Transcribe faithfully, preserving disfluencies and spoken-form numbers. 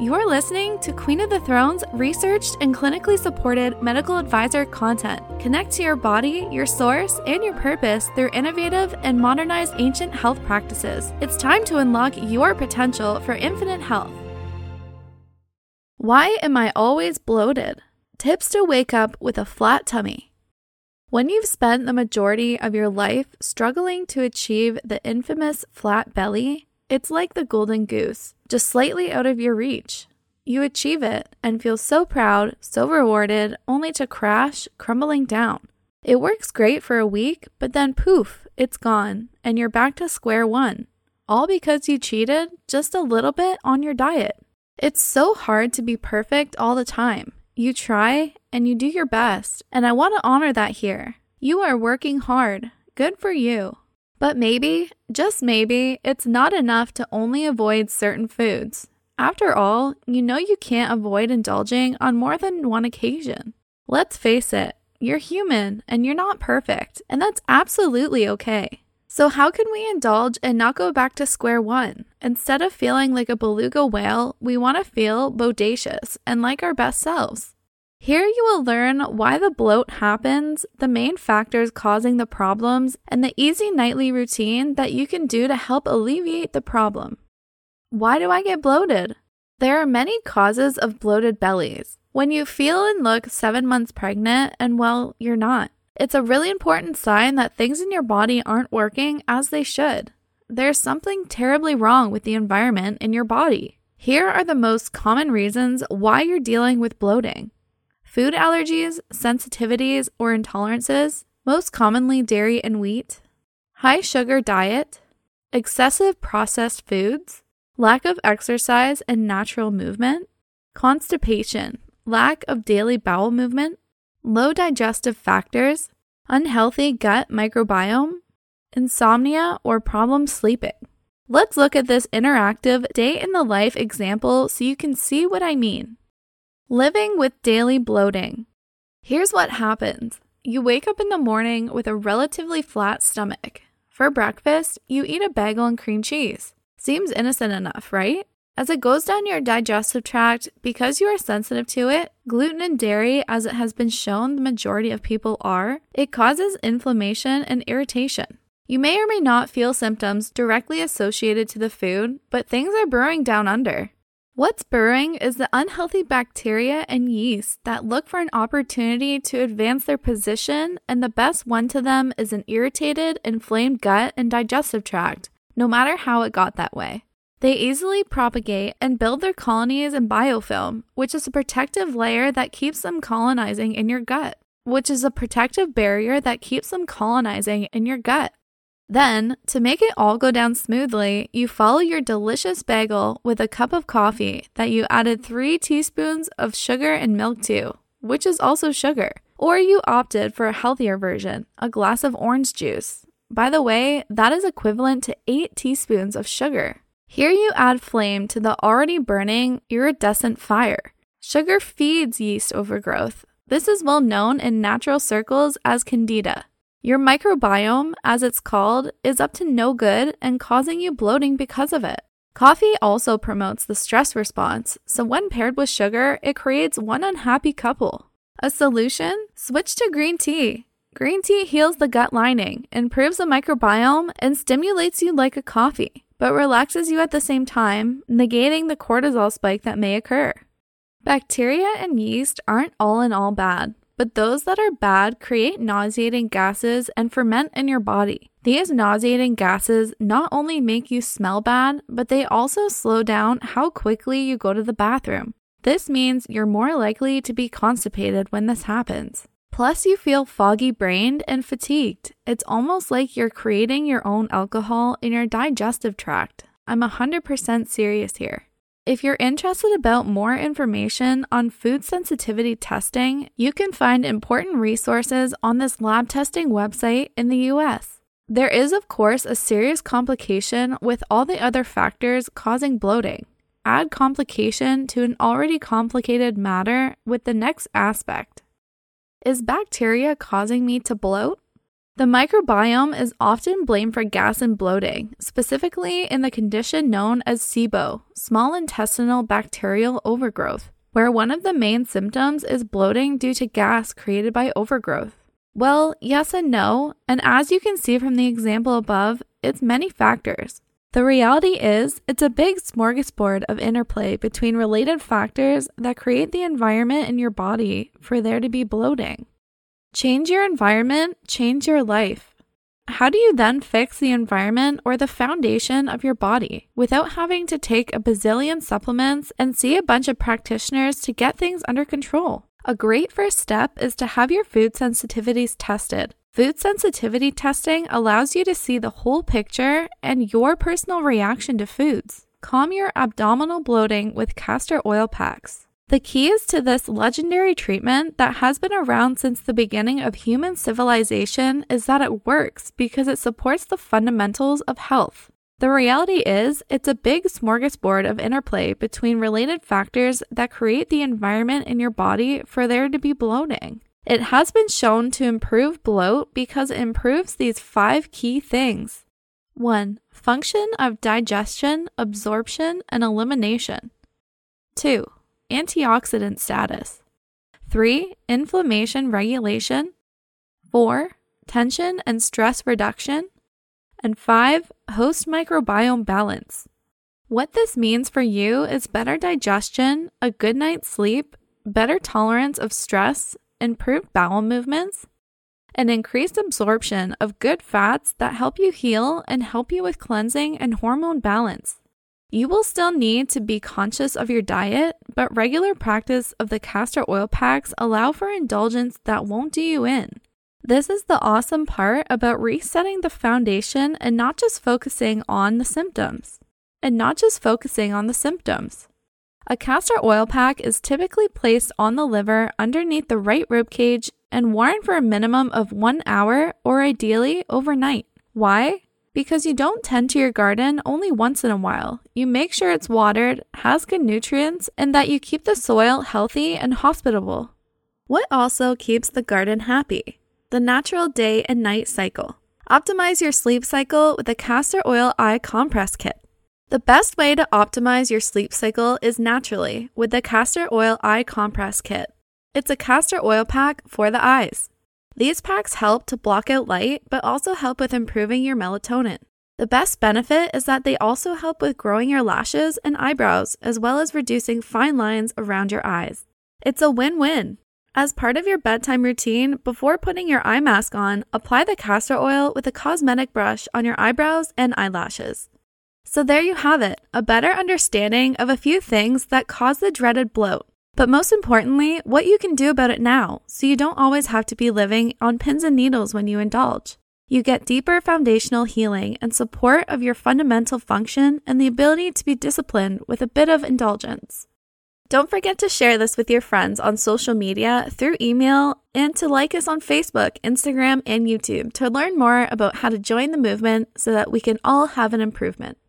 You're listening to Queen of the Thrones researched and clinically supported medical advisor content. Connect to your body, your source, and your purpose through innovative and modernized ancient health practices. It's time to unlock your potential for infinite health. Why am I always bloated? Tips to wake up with a flat tummy. When you've spent the majority of your life struggling to achieve the infamous flat belly, it's like the golden goose, just slightly out of your reach. You achieve it and feel so proud, so rewarded, only to crash, crumbling down. It works great for a week, but then poof, it's gone, and you're back to square one. All because you cheated just a little bit on your diet. It's so hard to be perfect all the time. You try and you do your best, and I want to honor that here. You are working hard. Good for you. But maybe, just maybe, it's not enough to only avoid certain foods. After all, you know you can't avoid indulging on more than one occasion. Let's face it, you're human and you're not perfect, and that's absolutely okay. So how can we indulge and not go back to square one? Instead of feeling like a beluga whale, we want to feel bodacious and like our best selves. Here you will learn why the bloat happens, the main factors causing the problems, and the easy nightly routine that you can do to help alleviate the problem. Why do I get bloated? There are many causes of bloated bellies. When you feel and look seven months pregnant, and well, you're not. It's a really important sign that things in your body aren't working as they should. There's something terribly wrong with the environment in your body. Here are the most common reasons why you're dealing with bloating. Food allergies, sensitivities, or intolerances, most commonly dairy and wheat, high sugar diet, excessive processed foods, lack of exercise and natural movement, constipation, lack of daily bowel movement, low digestive factors, unhealthy gut microbiome, insomnia, or problem sleeping. Let's look at this interactive day in the life example so you can see what I mean. Living with daily bloating. Here's what happens. You wake up in the morning with a relatively flat stomach. For breakfast, you eat a bagel and cream cheese. Seems innocent enough, right? As it goes down your digestive tract, because you are sensitive to it, gluten and dairy, as it has been shown the majority of people are, it causes inflammation and irritation. You may or may not feel symptoms directly associated to the food, but things are brewing down under. What's brewing is the unhealthy bacteria and yeast that look for an opportunity to advance their position, and the best one to them is an irritated, inflamed gut and digestive tract, no matter how it got that way. They easily propagate and build their colonies in biofilm, which is a protective layer that keeps them colonizing in your gut, which is a protective barrier that keeps them colonizing in your gut. Then, to make it all go down smoothly, you follow your delicious bagel with a cup of coffee that you added three teaspoons of sugar and milk to, which is also sugar. Or you opted for a healthier version, a glass of orange juice. By the way, that is equivalent to eight teaspoons of sugar. Here you add flame to the already burning, iridescent fire. Sugar feeds yeast overgrowth. This is well known in natural circles as candida. Your microbiome, as it's called, is up to no good and causing you bloating because of it. Coffee also promotes the stress response, so when paired with sugar, it creates one unhappy couple. A solution? Switch to green tea. Green tea heals the gut lining, improves the microbiome, and stimulates you like a coffee, but relaxes you at the same time, negating the cortisol spike that may occur. Bacteria and yeast aren't all in all bad, but those that are bad create nauseating gases and ferment in your body. These nauseating gases not only make you smell bad, but they also slow down how quickly you go to the bathroom. This means you're more likely to be constipated when this happens. Plus, you feel foggy-brained and fatigued. It's almost like you're creating your own alcohol in your digestive tract. I'm one hundred percent serious here. If you're interested about more information on food sensitivity testing, you can find important resources on this lab testing website in the U S. There is, of course, a serious complication with all the other factors causing bloating. Add complication to an already complicated matter with the next aspect. Is bacteria causing me to bloat? The microbiome is often blamed for gas and bloating, specifically in the condition known as SIBO, small intestinal bacterial overgrowth, where one of the main symptoms is bloating due to gas created by overgrowth. Well, yes and no, and as you can see from the example above, it's many factors. The reality is, it's a big smorgasbord of interplay between related factors that create the environment in your body for there to be bloating. Change your environment, change your life. How do you then fix the environment or the foundation of your body without having to take a bazillion supplements and see a bunch of practitioners to get things under control? A great first step is to have your food sensitivities tested. Food sensitivity testing allows you to see the whole picture and your personal reaction to foods. Calm your abdominal bloating with castor oil packs. The key is to this legendary treatment that has been around since the beginning of human civilization is that it works because it supports the fundamentals of health. The reality is, it's a big smorgasbord of interplay between related factors that create the environment in your body for there to be bloating. It has been shown to improve bloat because it improves these five key things. one. Function of digestion, absorption, and elimination. two. Antioxidant status. three. Inflammation regulation. four. Tension and stress reduction. And five. Host microbiome balance. What this means for you is better digestion, a good night's sleep, better tolerance of stress, improved bowel movements, and increased absorption of good fats that help you heal and help you with cleansing and hormone balance. You will still need to be conscious of your diet, but regular practice of the castor oil packs allow for indulgence that won't do you in. This is the awesome part about resetting the foundation and not just focusing on the symptoms. And not just focusing on the symptoms. A castor oil pack is typically placed on the liver underneath the right ribcage and worn for a minimum of one hour or ideally overnight. Why? Because you don't tend to your garden only once in a while. You make sure it's watered, has good nutrients, and that you keep the soil healthy and hospitable. What also keeps the garden happy? The natural day and night cycle. Optimize your sleep cycle with a castor oil eye compress kit. The best way to optimize your sleep cycle is naturally with the castor oil eye compress kit. It's a castor oil pack for the eyes. These packs help to block out light, but also help with improving your melatonin. The best benefit is that they also help with growing your lashes and eyebrows, as well as reducing fine lines around your eyes. It's a win-win. As part of your bedtime routine, before putting your eye mask on, apply the castor oil with a cosmetic brush on your eyebrows and eyelashes. So there you have it, a better understanding of a few things that cause the dreaded bloat. But most importantly, what you can do about it now, so you don't always have to be living on pins and needles when you indulge. You get deeper foundational healing and support of your fundamental function and the ability to be disciplined with a bit of indulgence. Don't forget to share this with your friends on social media, through email, and to like us on Facebook, Instagram, and YouTube to learn more about how to join the movement so that we can all have an improvement.